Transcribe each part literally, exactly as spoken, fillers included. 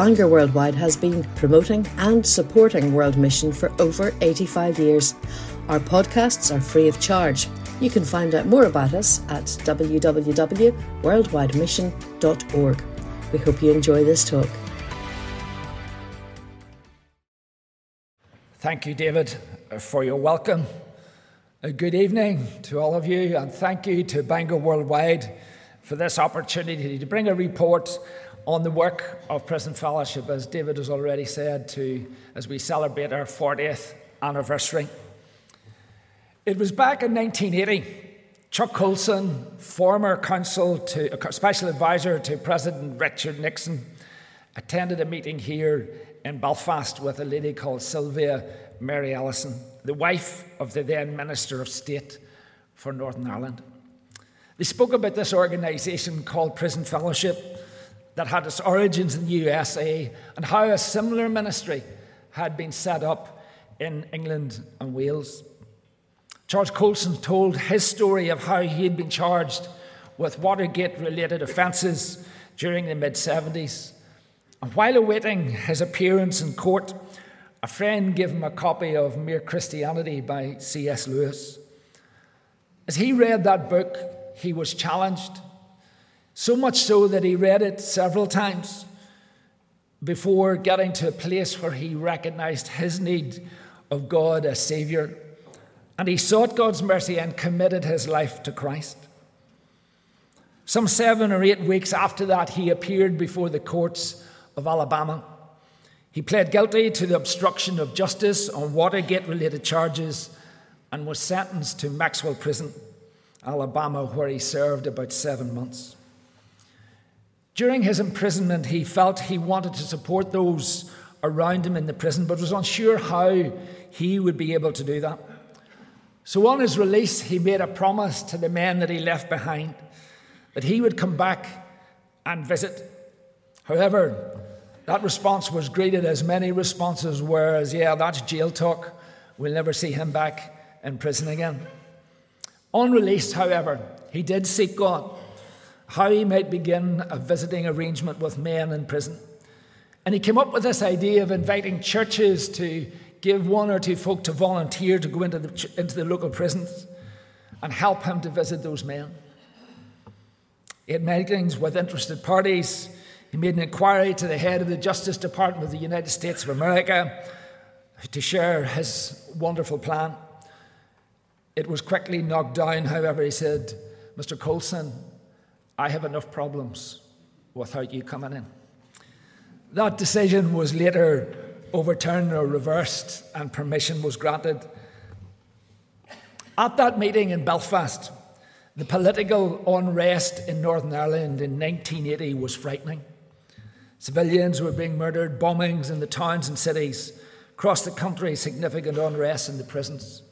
founder worldwide, has been promoting and supporting World Mission for over eighty-five years. Our podcasts are free of charge. You can find out more about us at w w w dot worldwide mission dot org. We hope you enjoy this talk. Thank you, David, for your welcome. A good evening to all of you, and thank you to Bangor Worldwide for this opportunity to bring a report on the work of prison fellowship, as David has already said, to as we celebrate our fortieth anniversary. It was back in nineteen eighty, Chuck Colson, former counsel to special advisor to President Richard Nixon, attended a meeting here in Belfast with a lady called Sylvia Mary Ellison, the wife of the then Minister of State for Northern Ireland. They spoke about this organisation called Prison Fellowship that had its origins in the U S A and how a similar ministry had been set up in England and Wales. Charles Colson told his story of how he had been charged with Watergate-related offences during the mid-seventies. And while awaiting his appearance in court, a friend gave him a copy of Mere Christianity by C S Lewis. As he read that book, he was challenged, so much so that he read it several times before getting to a place where he recognised his need of God as Saviour. And he sought God's mercy and committed his life to Christ. Some seven or eight weeks after that, he appeared before the courts of Alabama. He pled guilty to the obstruction of justice on Watergate-related charges and was sentenced to Maxwell Prison, Alabama, where he served about seven months. During his imprisonment, he felt he wanted to support those around him in the prison, but was unsure how he would be able to do that. So on his release, he made a promise to the men that he left behind that he would come back and visit. However, that response was greeted as many responses were as, yeah, that's jail talk. We'll never see him back in prison again. On release, however, he did seek God, how he might begin a visiting arrangement with men in prison. And he came up with this idea of inviting churches to give one or two folk to volunteer to go into the, into the local prisons and help him to visit those men. He had meetings with interested parties. He made an inquiry to the head of the Justice Department of the United States of America to share his wonderful plan. It was quickly knocked down, however. He said, "Mister Colson, I have enough problems without you coming in." That decision was later overturned or reversed, and permission was granted. At that meeting in Belfast, the political unrest in Northern Ireland in nineteen eighty was frightening. Civilians were being murdered, bombings in the towns and cities, across the country, significant unrest in the prisons.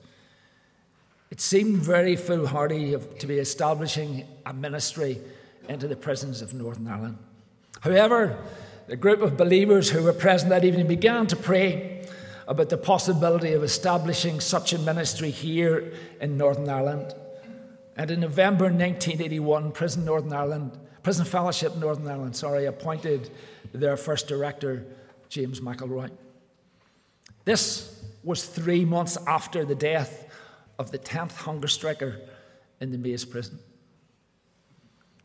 It seemed very foolhardy to be establishing a ministry into the prisons of Northern Ireland. However, the group of believers who were present that evening began to pray about the possibility of establishing such a ministry here in Northern Ireland. And in November nineteen eighty-one, Prison Northern Ireland, Prison Fellowship Northern Ireland, sorry, appointed their first director, James McElroy. This was three months after the death of the tenth hunger striker in the Maze prison.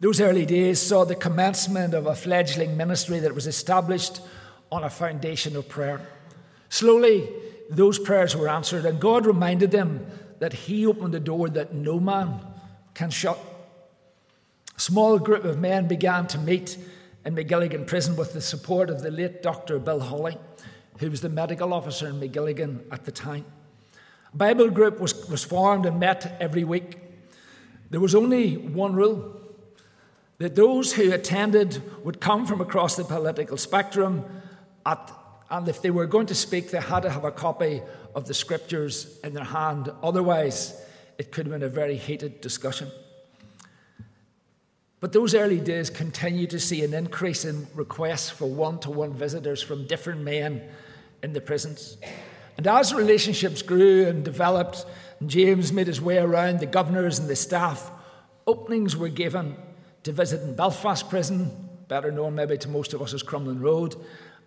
Those early days saw the commencement of a fledgling ministry that was established on a foundation of prayer. Slowly, those prayers were answered, and God reminded them that he opened a door that no man can shut. A small group of men began to meet in McGilligan Prison with the support of the late Doctor Bill Hawley, who was the medical officer in McGilligan at the time. A Bible group was, was formed and met every week. There was only one rule: that those who attended would come from across the political spectrum, at, and if they were going to speak, they had to have a copy of the scriptures in their hand. Otherwise, it could have been a very heated discussion. But those early days continued to see an increase in requests for one-to-one visitors from different men in the prisons. And as relationships grew and developed, and James made his way around the governors and the staff, openings were given to visit in Belfast Prison, better known maybe to most of us as Crumlin Road,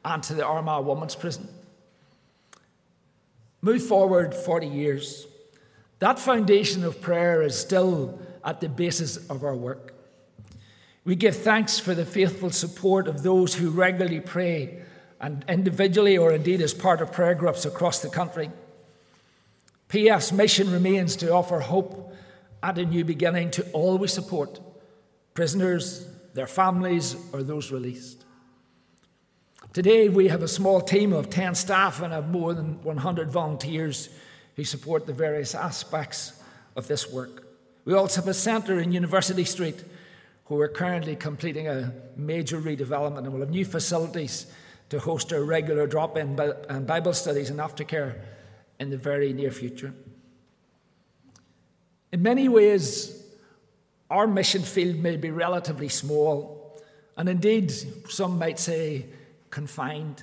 and to the Armagh Women's Prison. Move forward forty years. That foundation of prayer is still at the basis of our work. We give thanks for the faithful support of those who regularly pray, and individually or indeed as part of prayer groups across the country. P F's mission remains to offer hope and a new beginning to all we support, prisoners, their families, or those released. Today we have a small team of ten staff and have more than one hundred volunteers who support the various aspects of this work. We also have a centre in University Street where we're currently completing a major redevelopment and we'll have new facilities to host our regular drop-in and Bible studies and aftercare in the very near future. In many ways, our mission field may be relatively small, and indeed, some might say, confined.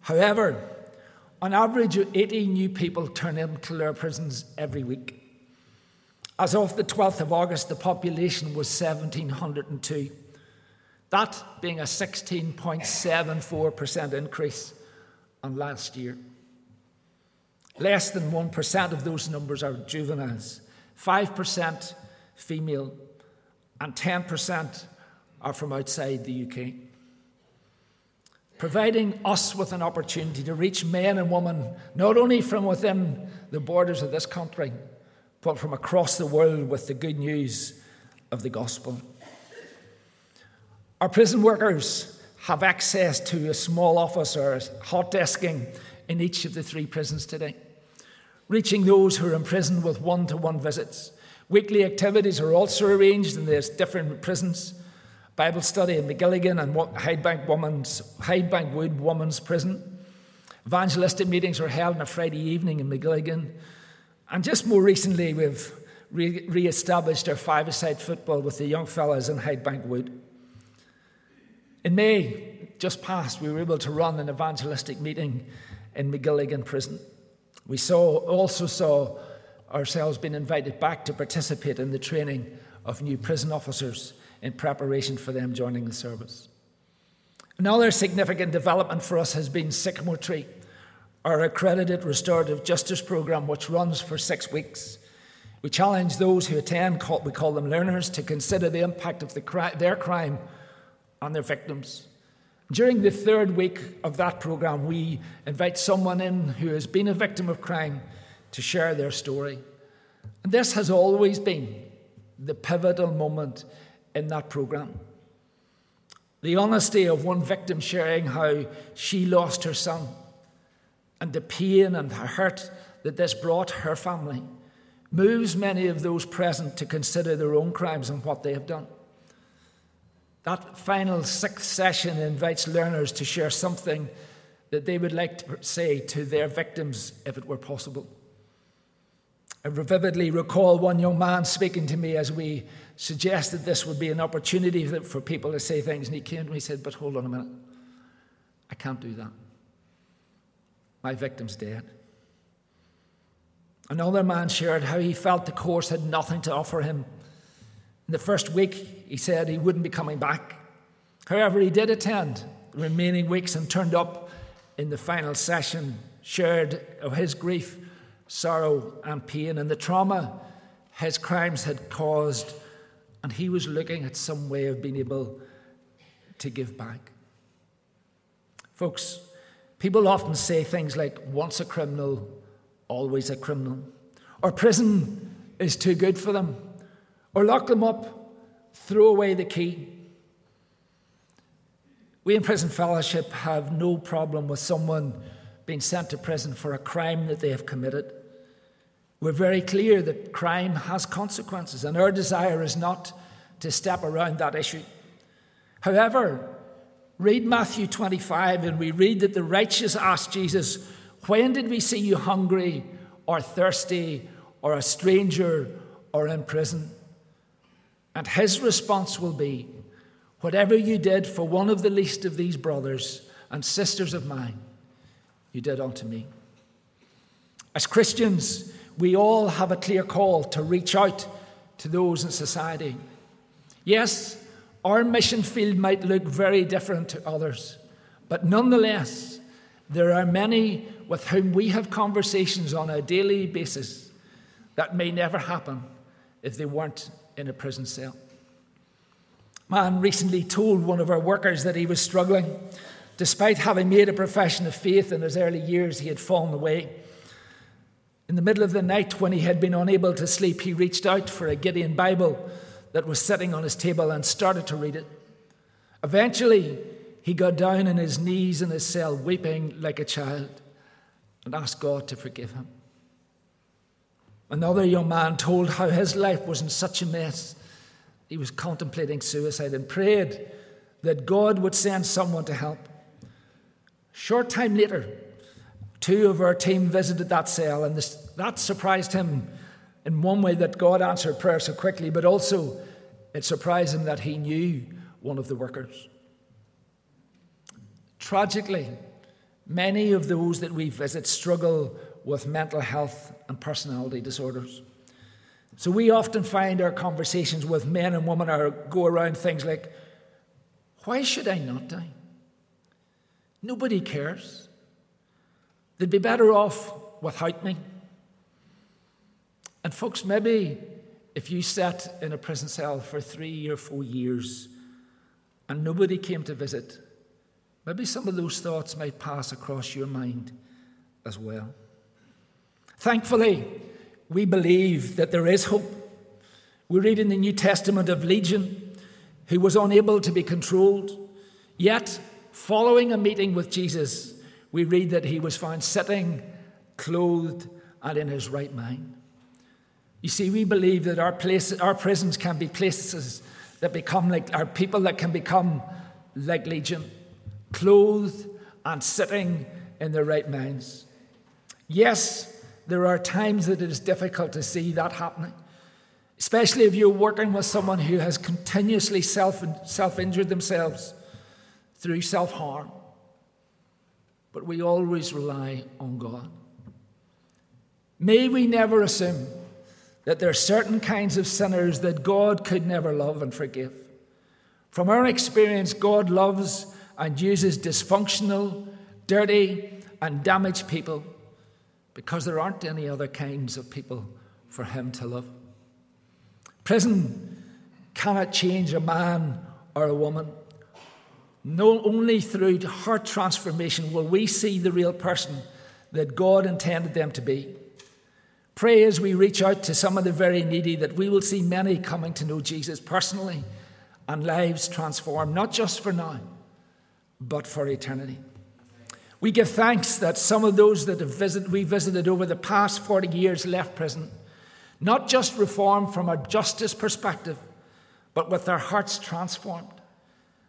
However, on average, eighty new people turn into our prisons every week. As of the twelfth of August, the population was one thousand seven hundred two. That being a sixteen point seven four percent increase on last year. Less than one percent of those numbers are juveniles, five percent female, and ten percent are from outside the U K. Providing us with an opportunity to reach men and women, not only from within the borders of this country, but from across the world with the good news of the gospel. Our prison workers have access to a small office or hot desking in each of the three prisons today, reaching those who are in prison with one-to-one visits. Weekly activities are also arranged in the different prisons. Bible study in McGilligan and Hyde Bank Women's, Hyde Bank Wood Women's Prison. Evangelistic meetings are held on a Friday evening in McGilligan. And just more recently, we've re- re-established our five-a-side football with the young fellas in Hyde Bank Wood. In May, just past, we were able to run an evangelistic meeting in McGilligan Prison. We saw, also saw ourselves being invited back to participate in the training of new prison officers in preparation for them joining the service. Another significant development for us has been Sycamore Tree, our accredited restorative justice program, which runs for six weeks. We challenge those who attend, we call them learners, to consider the impact of the cri- their crime on their victims. During the third week of that program, we invite someone in who has been a victim of crime to share their story. And this has always been the pivotal moment in that program. The honesty of one victim sharing how she lost her son and the pain and the hurt that this brought her family moves many of those present to consider their own crimes and what they have done. That final sixth session invites learners to share something that they would like to say to their victims if it were possible. I vividly recall one young man speaking to me as we suggested this would be an opportunity for people to say things, and he came to me and said, "But hold on a minute, I can't do that. My victim's dead." Another man shared how he felt the course had nothing to offer him. In the first week, he said he wouldn't be coming back. However, he did attend the remaining weeks and turned up in the final session, shared of his grief, sorrow, and pain, and the trauma his crimes had caused, and he was looking at some way of being able to give back. Folks, people often say things like, once a criminal, always a criminal, or prison is too good for them, or lock them up, throw away the key. We in Prison Fellowship have no problem with someone being sent to prison for a crime that they have committed. We're very clear that crime has consequences, and our desire is not to step around that issue. However, read Matthew twenty-five, and we read that the righteous asked Jesus, "When did we see you hungry or thirsty or a stranger or in prison?" And his response will be, "Whatever you did for one of the least of these brothers and sisters of mine, you did unto me." As Christians, we all have a clear call to reach out to those in society. Yes, our mission field might look very different to others, But nonetheless, there are many with whom we have conversations on a daily basis that may never happen if they weren't in a prison cell. A man recently told one of our workers that he was struggling. Despite having made a profession of faith in his early years, he had fallen away. In the middle of the night, when he had been unable to sleep, he reached out for a Gideon Bible that was sitting on his table and started to read it. Eventually, he got down on his knees in his cell, weeping like a child, and asked God to forgive him. Another young man told how his life was in such a mess. He was contemplating suicide and prayed that God would send someone to help. Short time later, two of our team visited that cell, and this, that surprised him in one way that God answered prayer so quickly, but also it surprised him that he knew one of the workers. Tragically, many of those that we visit struggle with mental health and personality disorders. So we often find our conversations with men and women are go around things like, why should I not die? Nobody cares. They'd be better off without me. And folks, maybe if you sat in a prison cell for three or four years and nobody came to visit, maybe some of those thoughts might pass across your mind as well. Thankfully, we believe that there is hope. We read in the New Testament of Legion, who was unable to be controlled, yet following a meeting with Jesus, we read that he was found sitting, clothed, and in his right mind. You see, we believe that our place, our prisons can be places that become like our people that can become like Legion, clothed and sitting in their right minds. Yes, there are times that it is difficult to see that happening, especially if you're working with someone who has continuously self, self-injured themselves through self-harm. But we always rely on God. May we never assume that there are certain kinds of sinners that God could never love and forgive. From our experience, God loves and uses dysfunctional, dirty, and damaged people because there aren't any other kinds of people for him to love. Prison cannot change a man or a woman. No, only through heart transformation will we see the real person that God intended them to be. Pray as we reach out to some of the very needy that we will see many coming to know Jesus personally and lives transformed, not just for now, but for eternity. We give thanks that some of those that have visit, we visited over the past forty years left prison, not just reformed from a justice perspective, but with their hearts transformed.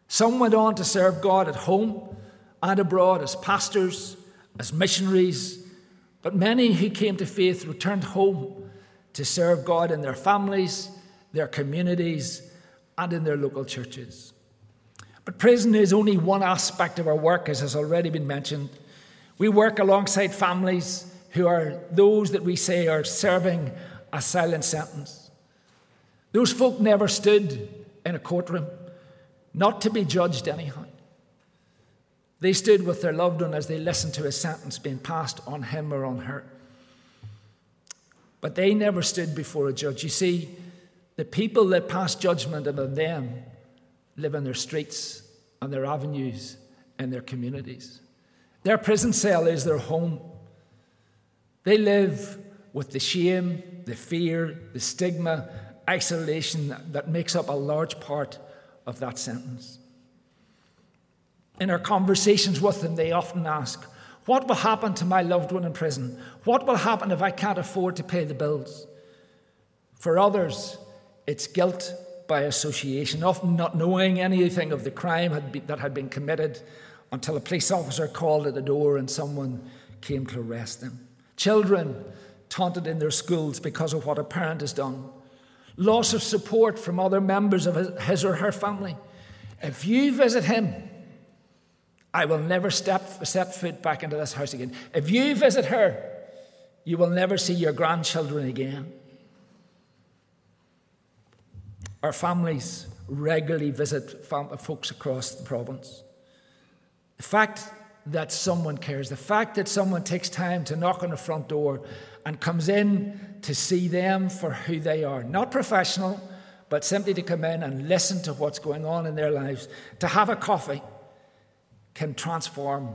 Some went on to serve God at home and abroad as pastors, as missionaries, but many who came to faith returned home to serve God in their families, their communities, and in their local churches. But prison is only one aspect of our work, as has already been mentioned. We work alongside families who are those that we say are serving a silent sentence. Those folk never stood in a courtroom, not to be judged anyhow. They stood with their loved one as they listened to a sentence being passed on him or on her. But they never stood before a judge. You see, the people that pass judgment upon them live in their streets and their avenues and their communities. Their prison cell is their home. They live with the shame, the fear, the stigma, isolation that makes up a large part of that sentence. In our conversations with them, they often ask, what will happen to my loved one in prison? What will happen if I can't afford to pay the bills? For others, it's guilt by association, often not knowing anything of the crime had be, that had been committed until a police officer called at the door and someone came to arrest them. Children taunted in their schools because of what a parent has done. Loss of support from other members of his or her family. If you visit him, I will never step, set foot back into this house again. If you visit her, you will never see your grandchildren again. Our families regularly visit fam- folks across the province. The fact that someone cares, the fact that someone takes time to knock on the front door and comes in to see them for who they are, not professional, but simply to come in and listen to what's going on in their lives, to have a coffee, can transform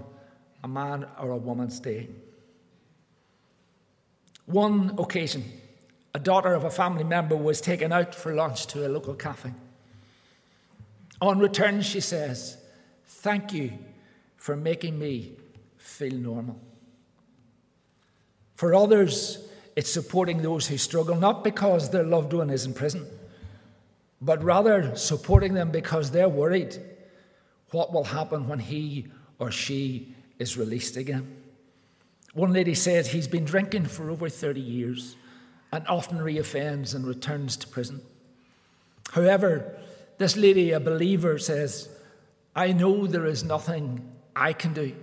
a man or a woman's day. One occasion, a daughter of a family member was taken out for lunch to a local cafe. On return, she says, "Thank you for making me feel normal." For others, it's supporting those who struggle, not because their loved one is in prison, but rather supporting them because they're worried what will happen when he or she is released again. One lady says he's been drinking for over thirty years and often reoffends and returns to prison. However, this lady, a believer, says, "I know there is nothing I can do."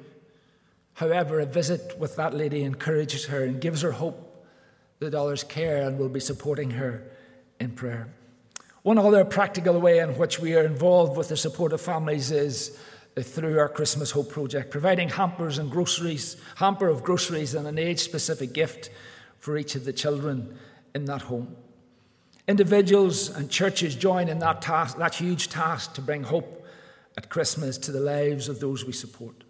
However, a visit with that lady encourages her and gives her hope that others care and will be supporting her in prayer. One other practical way in which we are involved with the support of families is through our Christmas Hope Project, providing hampers and groceries, hamper of groceries and an age-specific gift for each of the children in that home. Individuals and churches join in that task, that huge task to bring hope at Christmas to the lives of those we support.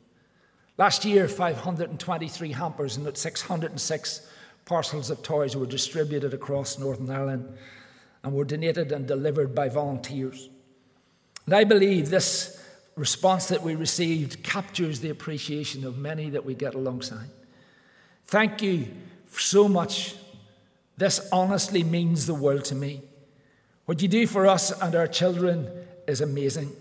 Last year, five hundred twenty-three hampers and six hundred six parcels of toys were distributed across Northern Ireland and were donated and delivered by volunteers. And I believe this response that we received captures the appreciation of many that we get alongside. "Thank you so much. This honestly means the world to me. What you do for us and our children is amazing.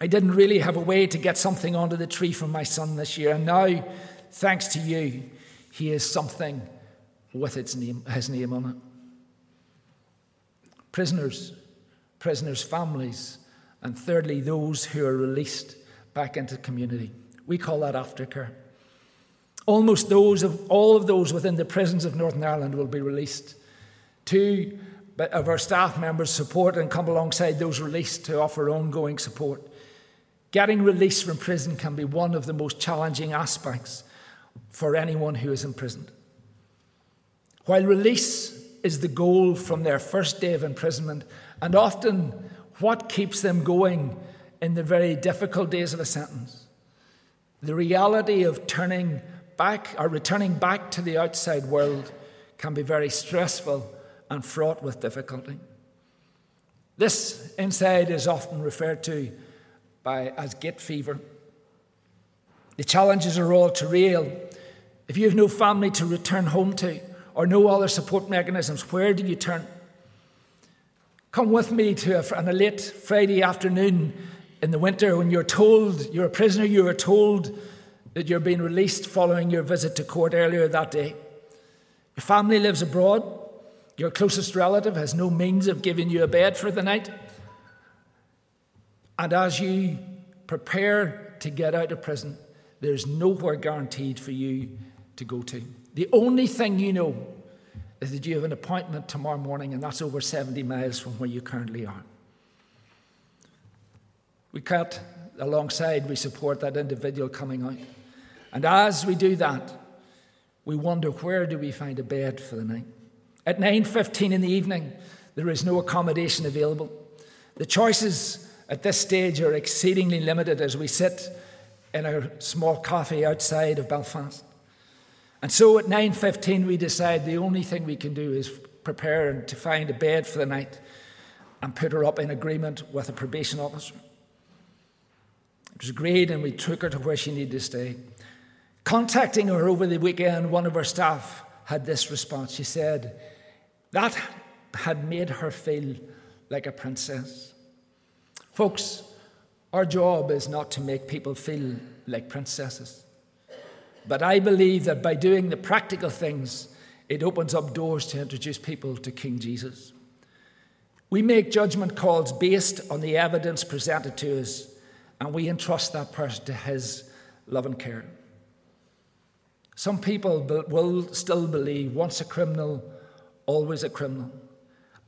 I didn't really have a way to get something onto the tree for my son this year, and now, thanks to you, he has something with its name, his name on it." Prisoners, prisoners' families, and thirdly, those who are released back into community. We call that aftercare. Almost those of all of those within the prisons of Northern Ireland will be released. Two of our staff members support and come alongside those released to offer ongoing support. Getting released from prison can be one of the most challenging aspects for anyone who is imprisoned. While release is the goal from their first day of imprisonment, and often what keeps them going in the very difficult days of a sentence, the reality of turning back or returning back to the outside world can be very stressful and fraught with difficulty. This inside is often referred to by as gate fever. The challenges are all too real. If you have no family to return home to or no other support mechanisms, where do you turn? Come with me to a, on a late Friday afternoon in the winter when you're told, you're a prisoner, you are told that you're being released following your visit to court earlier that day. Your family lives abroad. Your closest relative has no means of giving you a bed for the night. And as you prepare to get out of prison, there's nowhere guaranteed for you to go to. The only thing you know is that you have an appointment tomorrow morning, and that's over seventy miles from where you currently are. We cut alongside, we support that individual coming out. And as we do that, we wonder, where do we find a bed for the night? At nine fifteen in the evening, there is no accommodation available. The choices at this stage are exceedingly limited as we sit in a small cafe outside of Belfast. And so at nine fifteen, we decide the only thing we can do is prepare to find a bed for the night and put her up in agreement with a probation officer. It was agreed, and we took her to where she needed to stay. Contacting her over the weekend, one of our staff had this response. She said that had made her feel like a princess. Folks, our job is not to make people feel like princesses. But I believe that by doing the practical things, it opens up doors to introduce people to King Jesus. We make judgment calls based on the evidence presented to us, and we entrust that person to his love and care. Some people will still believe once a criminal, always a criminal.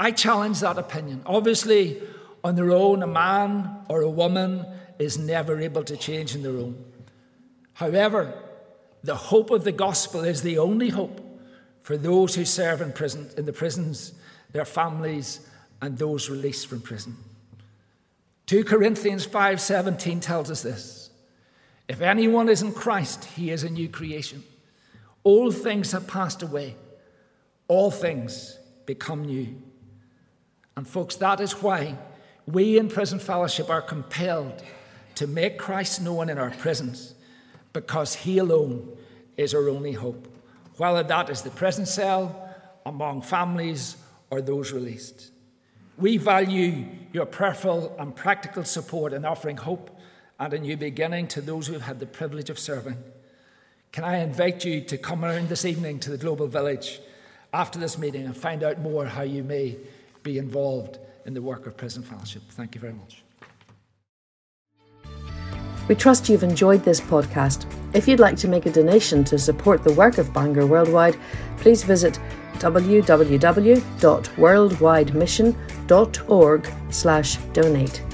I challenge that opinion. Obviously, on their own, a man or a woman is never able to change in their own. However, the hope of the gospel is the only hope for those who serve in prison, in the prisons, their families, and those released from prison. Second Corinthians five seventeen tells us this. If anyone is in Christ, he is a new creation. All things have passed away. All things become new. And folks, that is why we in Prison Fellowship are compelled to make Christ known in our prisons, because he alone is our only hope, whether that is the prison cell, among families, or those released. We value your prayerful and practical support in offering hope and a new beginning to those who have had the privilege of serving. Can I invite you to come around this evening to the Global Village after this meeting and find out more how you may be involved in the work of Prison Fellowship. Thank you very much. We trust you've enjoyed this podcast. If you'd like to make a donation to support the work of Bangor Worldwide, please visit w w w dot worldwidemission dot org slash donate.